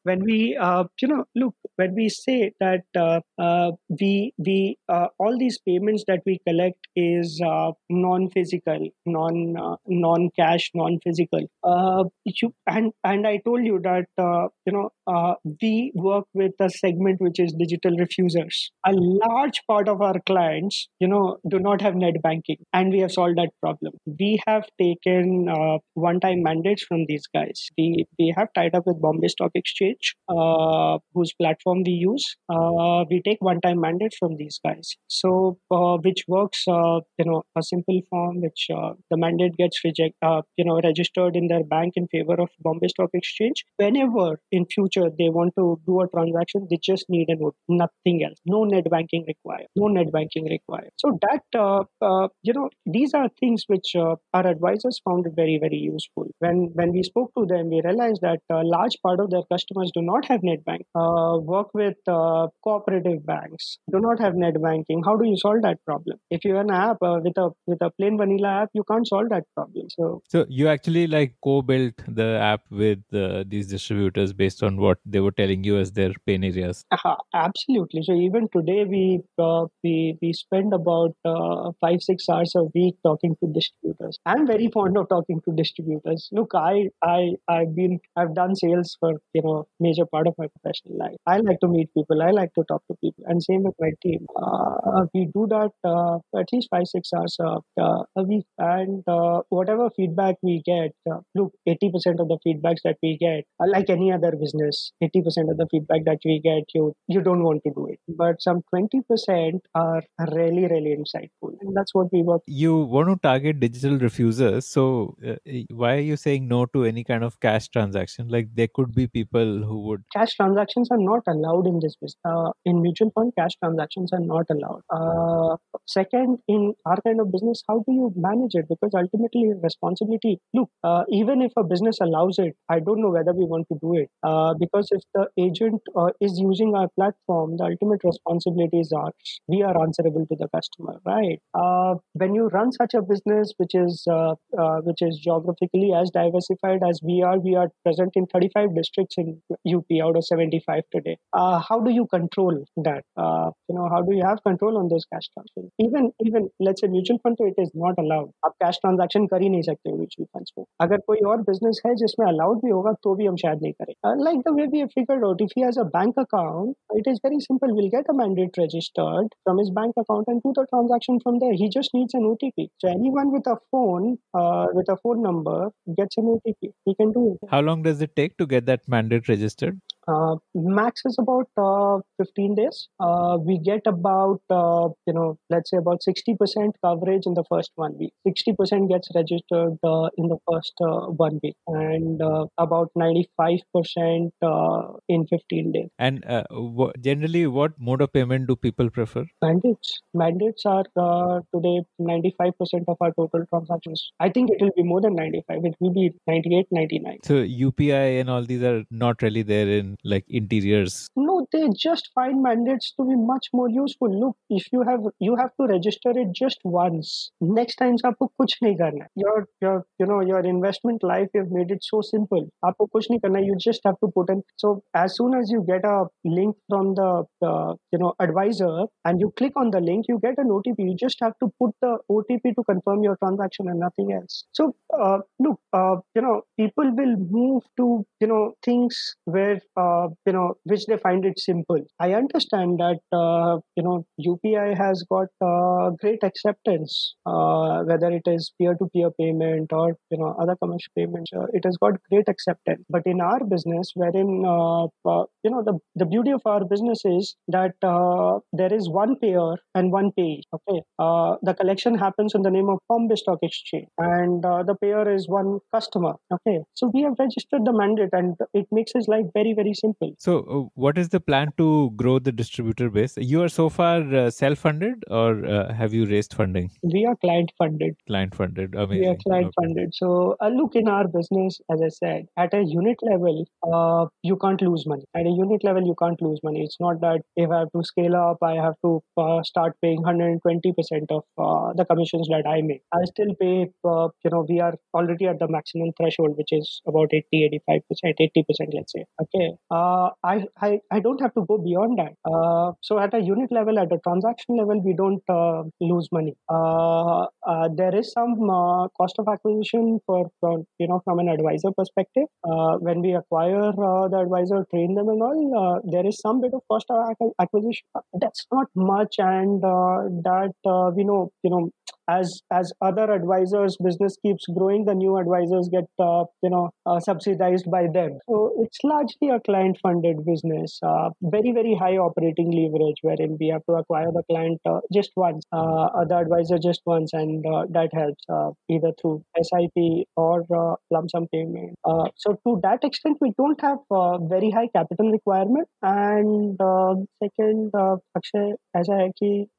when we, uh, you know, look, when we say that uh, uh, we, we uh, all these payments that we collect is uh, non-physical, non, uh, non-cash, non-physical. Uh, you, and and I told you that uh, you know uh, we work with a segment which is digital refusers. A large part of our clients, you know, do not have net banking, and we have solved that problem. We have taken uh, one-time mandates from these guys. We we have tied up with Bombay Stock Exchange, uh, whose platform we use. Uh, we take one-time mandates from these guys. So uh, which works, uh, you know, a simple form which uh, the mandate gets reject, uh, you know, registered in their bank in favor of Bombay Stock Exchange. Whenever in future they want to do a transaction, they just need a note, nothing else. No net banking required. No net banking required. So that, uh, uh, you know, these are things which uh, our advisors found very, very useful. When when we spoke to them, we realized that a large part of their customers do not have net bank. Uh, uh, work with uh, cooperative banks, do not have net banking. How do you solve that problem? If you have an app uh, with a with a plain vanilla app, you can't solve that problem. So, so you actually like co-built the app with uh, these distributors based on what they were telling you as their pain areas. Uh, absolutely. So even today, we uh, we we spend about uh, five six hours a week talking to distributors. I'm very fond of talking to distributors. Look, I I I've been I've done sales for you know major part of my professional life. I like to meet people. I like to talk to people, and same with my team. Uh, we do that uh, at least five six hours uh, a week, and uh, whatever feedback we get, uh, look, eighty percent of the feedbacks that we get, like any other business, eighty percent of the feedback that we get, you you don't want to do it, but some twenty percent are really really insightful, and that's what we work. You want to target digital refusers, so uh, why are you saying no to any kind of cash transaction? Like there could be people who would. Cash transactions are not allowed in this business. Uh, in mutual fund, cash transactions are not allowed. Uh, second, in our kind of business, how do you manage it? Because ultimately, responsibility. Look, uh, even if a business allows it, I don't know whether we want to do it. Uh, because if the agent uh, is using our platform, the ultimate responsibilities are we are answerable to the customer, right? Uh, when you run such a business which is uh, uh, which is geographically as diversified as we are, we are present in thirty-five districts in U P out of seventy-five today. Uh, how do you control that? Uh, you know, how do you have control on those cash transactions? Even even let's say mutual fund, it is not allowed. आप cash transaction कर ही नहीं सकते mutual funds में. अगर कोई और business है जिसमें allowed भी होगा तो भी हम शायद नहीं करें. Uh, like the way we have figured out, if he has a bank account, it is very simple. We'll get a mandate registered from his bank account and do the transaction from there. He just needs an O T P. So anyone with a phone, uh, with a phone number gets an O T P. He can do it. How long does it take to get that mandate registered? Uh, max is about uh, fifteen days. Uh, we get about, uh, you know, let's say about sixty percent coverage in the first one week. sixty percent gets registered uh, in the first uh, one week and uh, about ninety-five percent uh, in fifteen days. And uh, w- generally, what mode of payment do people prefer? Mandates. Mandates are uh, today ninety-five percent of our total transactions. I think it will be more than ninety-five. It will be ninety-eight, ninety-nine. So U P I and all these are not really there in like interiors? No, they just find mandates to be much more useful. Look, if you have you have to register it just once. Next time, आपको कुछ नहीं करना. Your your you know your investment life, you've made it so simple. आपको कुछ नहीं करना. You just have to put in. So as soon as you get a link from the uh, you know advisor and you click on the link, you get an O T P. You just have to put the O T P to confirm your transaction and nothing else. So uh, look, uh, you know people will move to you know things where. Uh, you know, which they find it simple. I understand that, uh, you know, U P I has got uh, great acceptance, uh, whether it is peer-to-peer payment or, you know, other commercial payments, uh, it has got great acceptance. But in our business, wherein, uh, uh, you know, the, the beauty of our business is that uh, there is one payer and one payee. Okay, uh, the collection happens in the name of Bombay Stock Exchange and uh, the payer is one customer. Okay, so we have registered the mandate and it makes his life very, very simple. So uh, what is the plan to grow the distributor base? You are so far uh, self-funded or uh, have you raised funding? We are client-funded. Client-funded, amazing. We are client-funded. Okay. So uh, look, in our business, as I said, at a unit level, uh, you can't lose money. At a unit level, you can't lose money. It's not that if I have to scale up, I have to uh, start paying one hundred twenty percent of uh, the commissions that I make. I still pay, uh, you know, we are already at the maximum threshold, which is about eighty, eighty-five percent, eighty percent, let's say. Okay, uh, I, I I don't have to go beyond that. Uh, so at a unit level, at a transaction level, we don't uh, lose money. Uh, uh, there is some uh, cost of acquisition for, for you know from an advisor perspective. Uh, when we acquire uh, the advisor, train them and all, uh, there is some bit of cost of acquisition. That's not much, and uh, that uh, we know you know. As as other advisors, business keeps growing. The new advisors get uh, you know uh, subsidized by them. So it's largely a client-funded business. Uh, very very high operating leverage, wherein we have to acquire the client uh, just once, uh, the advisor just once, and uh, that helps uh, either through S I P or uh, lump sum payment. Uh, so to that extent, we don't have uh, very high capital requirement. And uh, second, uh, Akshay, as I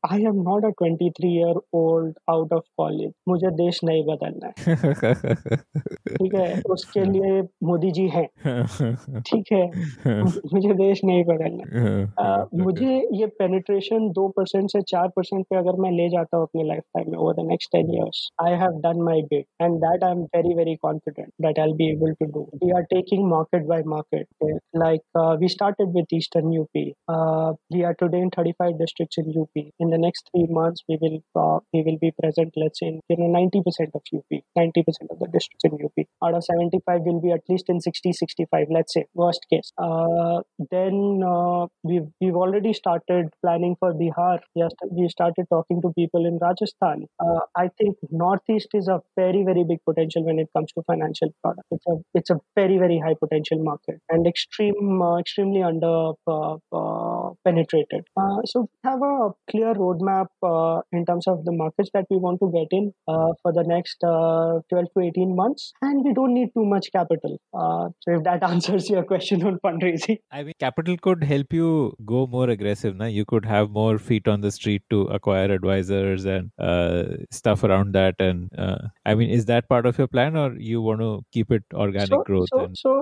I am not a twenty-three year old out out of college, मुझे देश नहीं बदलना है, ठीक है, उसके लिए मोदी जी है, ठीक है, मुझे देश नहीं बदलना है। आ, मुझे ये पेनिट्रेशन दो परसेंट से चार परसेंट पे अगर मैं ले जाता हूँ अपने लाइफ टाइम में over the next ten years, I have done my bit and that I am very very confident that I will be able to do. We are taking market by market, like uh, we started with Eastern U P, uh, we are today in thirty-five districts in U P. In the next three months we will uh, we will be present, let's say, in you know, ninety percent of U P, ninety percent of the districts in U P. Out of seventy-five will be at least in sixty sixty-five, let's say, worst case. Uh, then uh, we've, we've already started planning for Bihar. We started talking to people in Rajasthan. Uh, I think Northeast is a very very big potential when it comes to financial products. It's a, it's a very very high potential market and extreme, uh, extremely under uh, uh, penetrated. Uh, so we have a clear roadmap uh, in terms of the markets that we want to get in uh, for the next uh, twelve to eighteen months, and we don't need too much capital. Uh, so if that answers your question on fundraising. I mean, capital could help you go more aggressive, na? You could have more feet on the street to acquire advisors and uh, stuff around that. And uh, I mean, is that part of your plan, or you want to keep it organic so, growth? So, and... so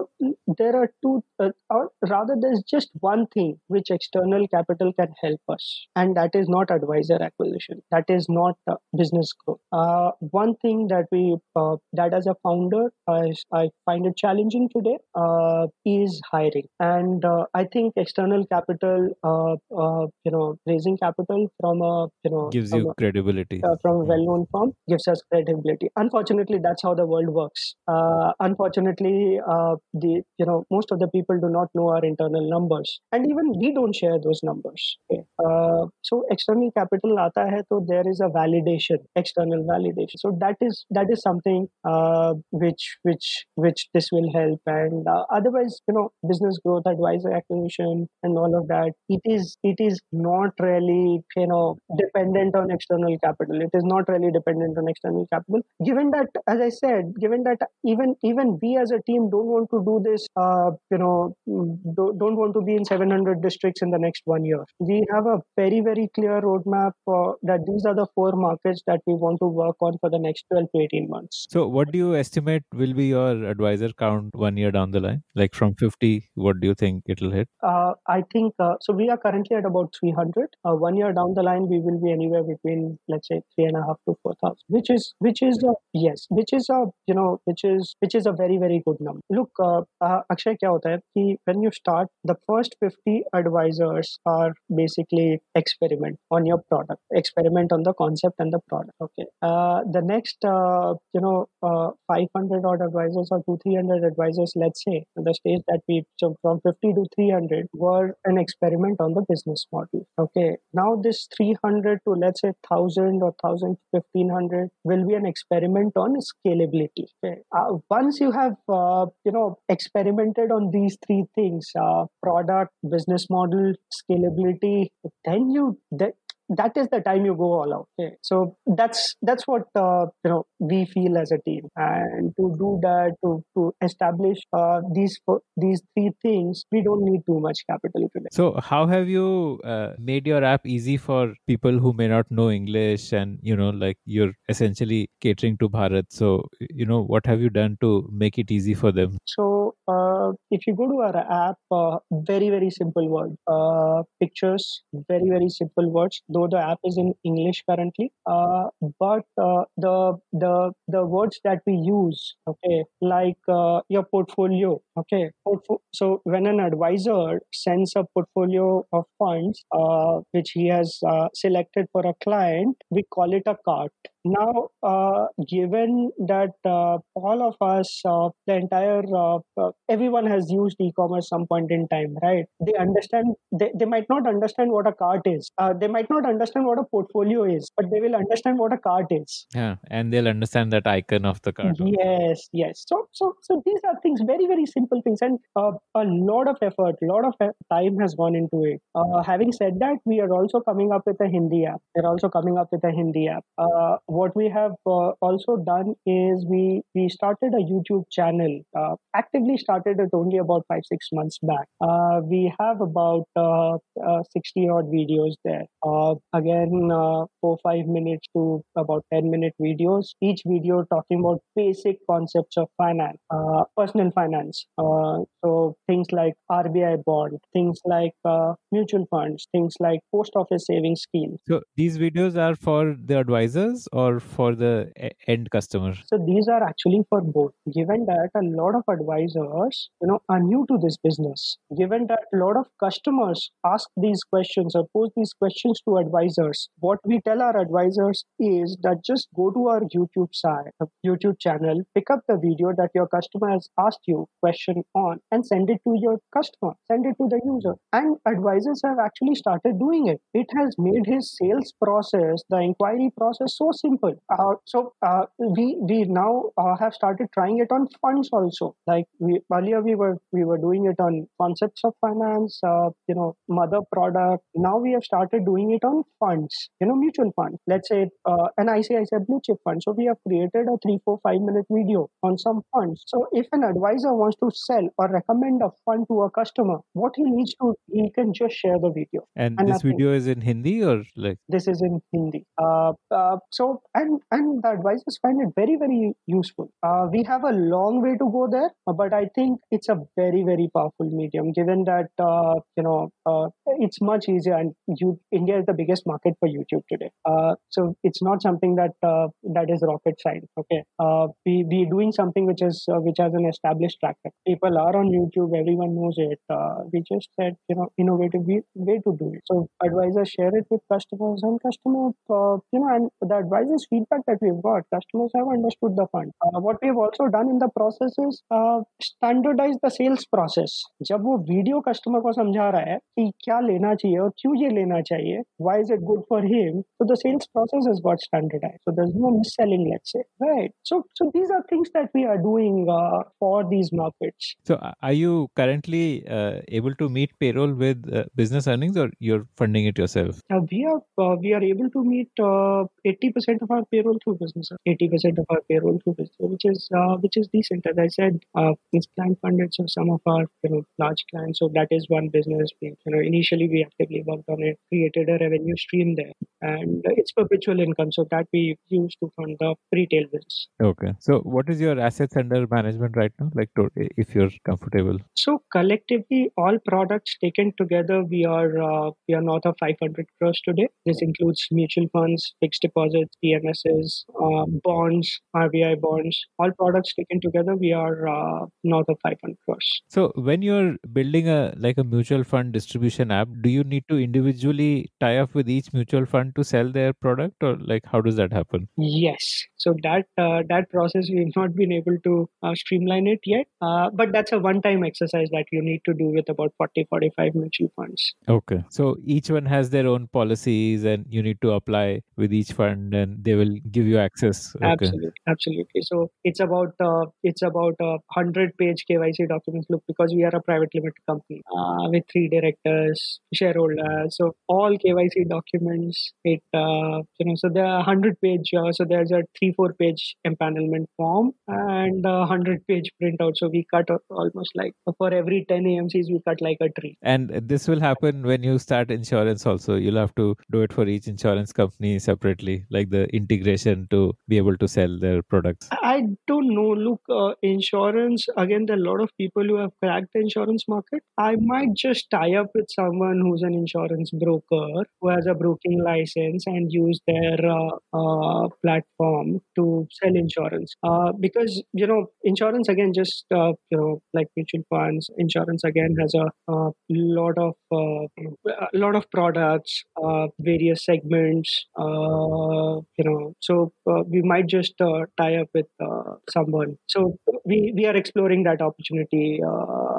there are two, uh, or rather there's just one thing which external capital can help us, and that is not advisor acquisition, that is not uh, business growth. Uh, one thing that we, uh, that as a founder, I, I find it challenging today uh, is hiring. And uh, I think external capital, uh, uh, you know, raising capital from a, you know, gives you a, credibility. Uh, from a well-known firm gives us credibility. Unfortunately, that's how the world works. Uh, unfortunately, uh, the you know most of the people do not know our internal numbers, and even we don't share those numbers. Okay. Uh, so external capital aata hai, so there is a validation, external validation. So that is that is something uh, which which which this will help. And uh, otherwise, you know, business growth, advisor acquisition, and all of that, it is it is not really you know dependent on external capital. It is not really dependent on external capital. Given that, as I said, given that even even we as a team don't want to do this, uh, you know, do, don't want to be in seven hundred districts in the next one year. We have a very, very clear roadmap uh, that these are the four markets that we want to work on for the next twelve to eighteen months. So what do you estimate will be your advisor count one year down the line? Like from fifty, what do you think it'll hit? Uh, I think, uh, so we are currently at about three hundred. Uh, one year down the line, we will be anywhere between, let's say, three and a half to four thousand, which is, which is, a, yes, which is a, you know, which is, which is a very, very good number. Look, uh, uh, Akshay, क्या होता है कि when you start, the first fifty advisors are basically experiment on your product, experiment on the concept and the product. Okay. Uh, the next, uh, you know, uh, five hundred odd advisors or two hundred, three hundred advisors, let's say, the stage that we so from fifty to three hundred were an experiment on the business model. Okay. Now this three hundred to let's say one thousand or one thousand fifteen hundred will be an experiment on scalability. Okay. Uh, once you have uh, you know, experimented on these three things, uh, product, business model, scalability, then you, that, that is the time you go all out. Okay. So that's that's what uh, you know we feel as a team, and to do that, to to establish uh, these these three things, we don't need too much capital today. So how have you uh, made your app easy for people who may not know English, and you know, like you're essentially catering to Bharat? So you know, what have you done to make it easy for them? So uh, if you go to our app, uh, very very simple word, uh, pictures, very very simple words. The app is in English currently, uh, but uh, the the the words that we use, okay, like uh, your portfolio, okay. Portfo- so when an advisor sends a portfolio of funds, uh, which he has uh, selected for a client, we call it a cart. Now, uh, given that uh, all of us, uh, the entire, uh, uh, everyone has used e-commerce some point in time, right? They understand, they, they might not understand what a cart is. Uh, they might not understand what a portfolio is, but they will understand what a cart is. Yeah, and they'll understand that that icon of the card. Yes, yes. So, so, so these are things, very, very simple things, and uh, a lot of effort, a lot of time has gone into it. Uh, having said that, we are also coming up with a Hindi app. We're also coming up with a Hindi app. Uh, what we have uh, also done is we we started a YouTube channel. Uh, actively started it only about five, six months back. Uh, we have about uh, uh, sixty odd videos there. Uh, again, uh, four, five minutes to about ten minute videos. Each video talking about basic concepts of finance, uh, personal finance. Uh, so things like R B I bond, things like uh, mutual funds, things like post office savings schemes. So these videos are for the advisors or for the end customer? So these are actually for both. Given that a lot of advisors, you know, are new to this business. Given that a lot of customers ask these questions or pose these questions to advisors, what we tell our advisors is that just go to our YouTube side, YouTube channel, pick up the video that your customer has asked you question on, and send it to your customer, send it to the user. And advisors have actually started doing it. It has made his sales process, the inquiry process, so simple. Uh, so uh, we we now uh, have started trying it on funds also. Like we, earlier we were we were doing it on concepts of finance, uh, you know, mother product. Now we have started doing it on funds, you know, mutual funds. Let's say uh, an I C I C I blue chip fund. So we have created a three, four, five minute video on some funds. So if an advisor wants to sell or recommend a fund to a customer, what he needs to, he can just share the video. And, and this video is in Hindi or like? This is in Hindi. Uh, uh, so and and the advisors find it very, very useful. Uh, we have a long way to go there, but I think it's a very, very powerful medium. Given that uh, you know uh, it's much easier, and you, India is the biggest market for YouTube today. Uh, so it's not something that uh, that is rocket science. Okay, uh, we we doing something which is uh, which has an established track record. People are on YouTube. Everyone knows it. Uh, we just said, you know, innovative way, way to do it. So advisors share it with customers, and customers, uh, you know, and the advisors' feedback that we've got, customers have understood the fund. Uh, what we've also done in the process is uh, standardize the sales process. जब वो video customer को समझा रहा है कि क्या लेना चाहिए और क्यों ये लेना चाहिए, why is it good for him? So the sales process has got standardized. So there's no mis-selling, let's say, right? So so these are things that we are doing uh, for these markets. So are you currently uh, able to meet payroll with uh, business earnings, or you're funding it yourself? Uh, we are uh, we are able to meet uh, eighty percent of our payroll through business. eighty percent of our payroll through business, which is uh, which is decent. As I said, uh, it's client funded, so some of our you know large clients. So that is one business. We, you know, initially we actively worked on it, created a revenue stream there, and it's perpetual income. So that we use to fund the retail business. Okay. So what is your assets under management right now? Like, to, if you're comfortable. So collectively, all products taken together, we are uh, we are north of five hundred crores today. This includes mutual funds, fixed deposits, P M Ss, uh, bonds, R B I bonds. All products taken together, we are uh, north of five hundred crores. So when you're building a like a mutual fund distribution app, do you need to individually tie up with each mutual fund to sell their product, or like how does that happen? Yes. So that uh, that process we've not been able to uh, streamline it yet. Uh, but that's a one-time exercise that you need to do with about forty, forty-five mutual funds. Okay. So each one has their own policies and you need to apply with each fund and they will give you access. Okay. Absolutely. Absolutely. So it's about uh, it's about a hundred-page K Y C document. Look, because we are a private limited company uh, with three directors, shareholders. So all K Y C documents. It uh, you know so there are hundred-page. Uh, so there's a three four-page empanelment form and a hundred-page printout. So we cut almost like for every ten A M Cs we cut like a tree. And this will happen when you start insurance also. You'll have to do it for each insurance company separately, like the integration to be able to sell their products. I don't know. Look, uh, insurance, again, there are a lot of people who have cracked the insurance market. I might just tie up with someone who's an insurance broker who has a broking license and use their uh, uh, platform to sell insurance. Uh, because, you know, insurance, again, just, uh, you know, like mutual funds, insurance, again, has a uh, lot of uh, a lot of products, uh, various segments, uh, you know, so uh, we might just uh, tie up with uh, someone. So we, we are exploring that opportunity. Uh...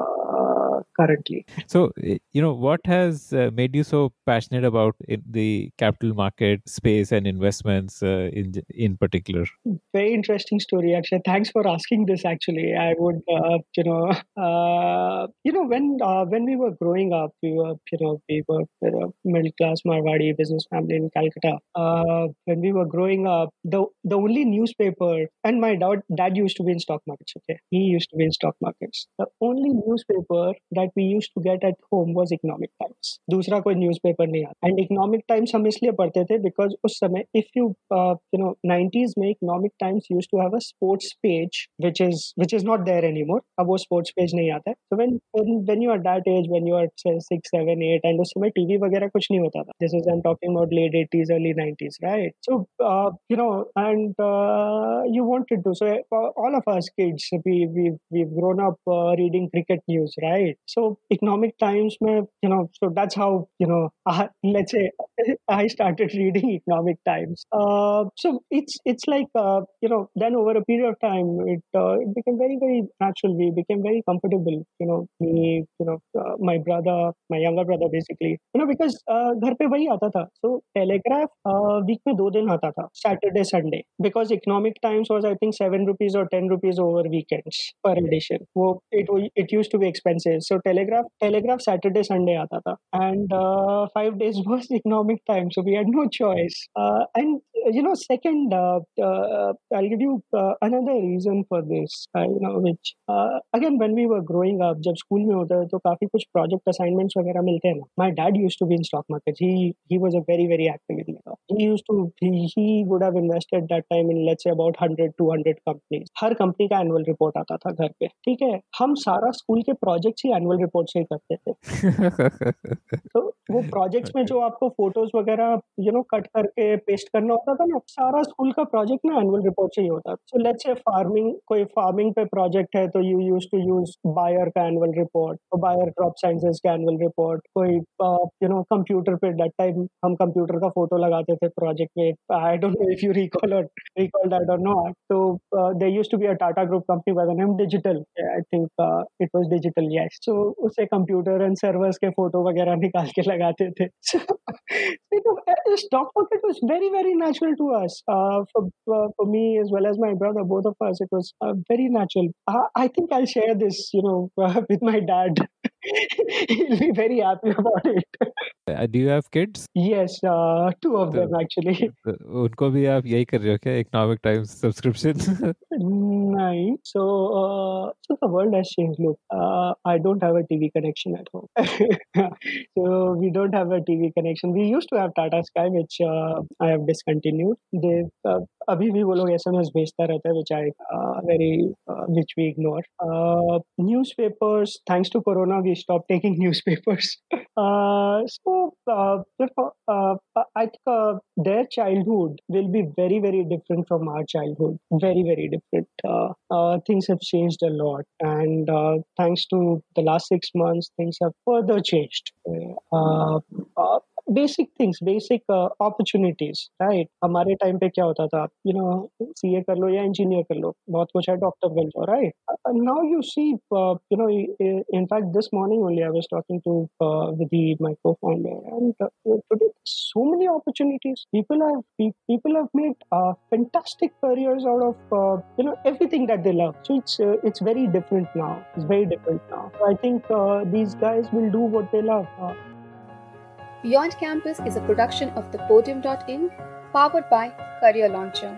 uh, currently. So, you know, what has uh, made you so passionate about in the capital market space and investments uh, in in particular? Very interesting story, Akshay. Thanks for asking this. Actually, I would, uh, you know, uh, you know, when uh, when we were growing up, we were, you know, we were you know, middle class Marwari business family in Calcutta. Uh, when we were growing up, the the only newspaper, and my dad, dad used to be in stock markets. Okay, he used to be in stock markets. The only newspaper that we used to get at home was Economic Times. दूसरा कोई newspaper नहीं आता. And Economic Times हम इसलिए पढ़ते थे because उस समय if you uh, you know nineties में Economic Times used to have a sports page which is which is not there anymore. अब वो sports page नहीं आता है. So when when, when you are that age, when you are say six, seven, eight, and उस समय T V वगैरह कुछ नहीं होता था. This is I'm talking about late eighties, early nineties, right? So uh, you know, and uh, you wanted to. So uh, all of us kids, we we we've grown up uh, reading cricket news, right? So Economic Times, mein, you know, so that's how you know. Uh, let's say I started reading Economic Times. Uh, so it's it's like uh, you know. Then over a period of time, it uh, it became very very natural. We became very comfortable. You know, me, you know, uh, my brother, my younger brother, basically. You know, because घर पे वही आता था. So Telegraph uh, week में दो दिन आता था, Saturday Sunday, because Economic Times was I think seven rupees or ten rupees over weekends per edition. वो it it used to be expensive. So Telegraph Telegraph Saturday Sunday आता था, and uh, five days was Economic Times, so we had no choice. Uh, and you know, second, uh, uh, I'll give you uh, another reason for this. Uh, you know, which uh, again, when we were growing up, जब school में होता है तो काफी कुछ project assignments वगैरह मिलते हैं ना. My dad used to be in stock market. He he was a very very active investor. He used to he, he would have invested that time in let's say about one hundred, two hundred companies. Her company का annual report आता था घर पे. ठीक है, हम सारा school के projects ही annual report से ही करते थे. तो वो projects में जो आपको photos वगैरह you know cut करके paste करना होता था ना, सारा school का project ना annual report से ही होता. So let's say farming कोई farming पे project है तो you used to use Bayer का annual report, तो Bayer crop sciences का annual report, कोई uh, you know computer पे that time हम computer का photo लगाते थे project में. I don't know if you recall or recall that or not. So uh, there used to be a Tata Group company by the name Digital. Yeah, I think uh, it was Digital, yes. So उसे computer and servers के photo वगैरह निकाल के लगाते थे. So, you know, stock market was very very natural to us. Uh, for uh, for me as well as my brother, both of us, it was uh, very natural. I, I think I'll share this, you know, uh, with my dad. He'll be very happy about it. Uh, do you have kids? Yes, uh, two of so, them actually. उनको भी आप यही कर रहे हो क्या? Economic Times subscription? नहीं. So, uh, so the world has changed. Look, uh, I don't have a T V connection at home. So we don't have a T V connection. We used to have Tata Sky, which uh, I have discontinued. They uh, अभी भी वो लोग S M S भेजता रहता है, which I uh, very uh, which we ignore. Uh, newspapers, thanks to Corona, we stopped taking newspapers. Uh, so uh, uh, I think uh, their childhood will be very very different from our childhood. Very very different. Uh, uh, things have changed a lot, and uh, thanks to the last six months, things have further changed. Uh, uh, basic things, basic uh, opportunities, right? हमारे time पे क्या होता था? You know, C A कर लो या engineer कर लो, बहुत कुछ है, doctor बन जाओ, right? Uh, now you see, uh, you know, in fact, this morning only I was talking to uh, Vidhi, my co-founder, and uh, today so many opportunities. People have people have made uh, fantastic careers out of uh, you know everything that they love. So it's uh, it's very different now. It's very different now. So I think uh, these guys will do what they love. Uh, Beyond Campus is a production of the podium dot in, powered by Career Launcher.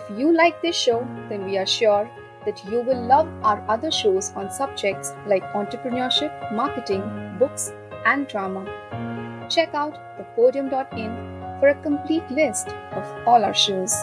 If you like this show, then we are sure that you will love our other shows on subjects like entrepreneurship, marketing, books, and drama. Check out the podium dot in for a complete list of all our shows.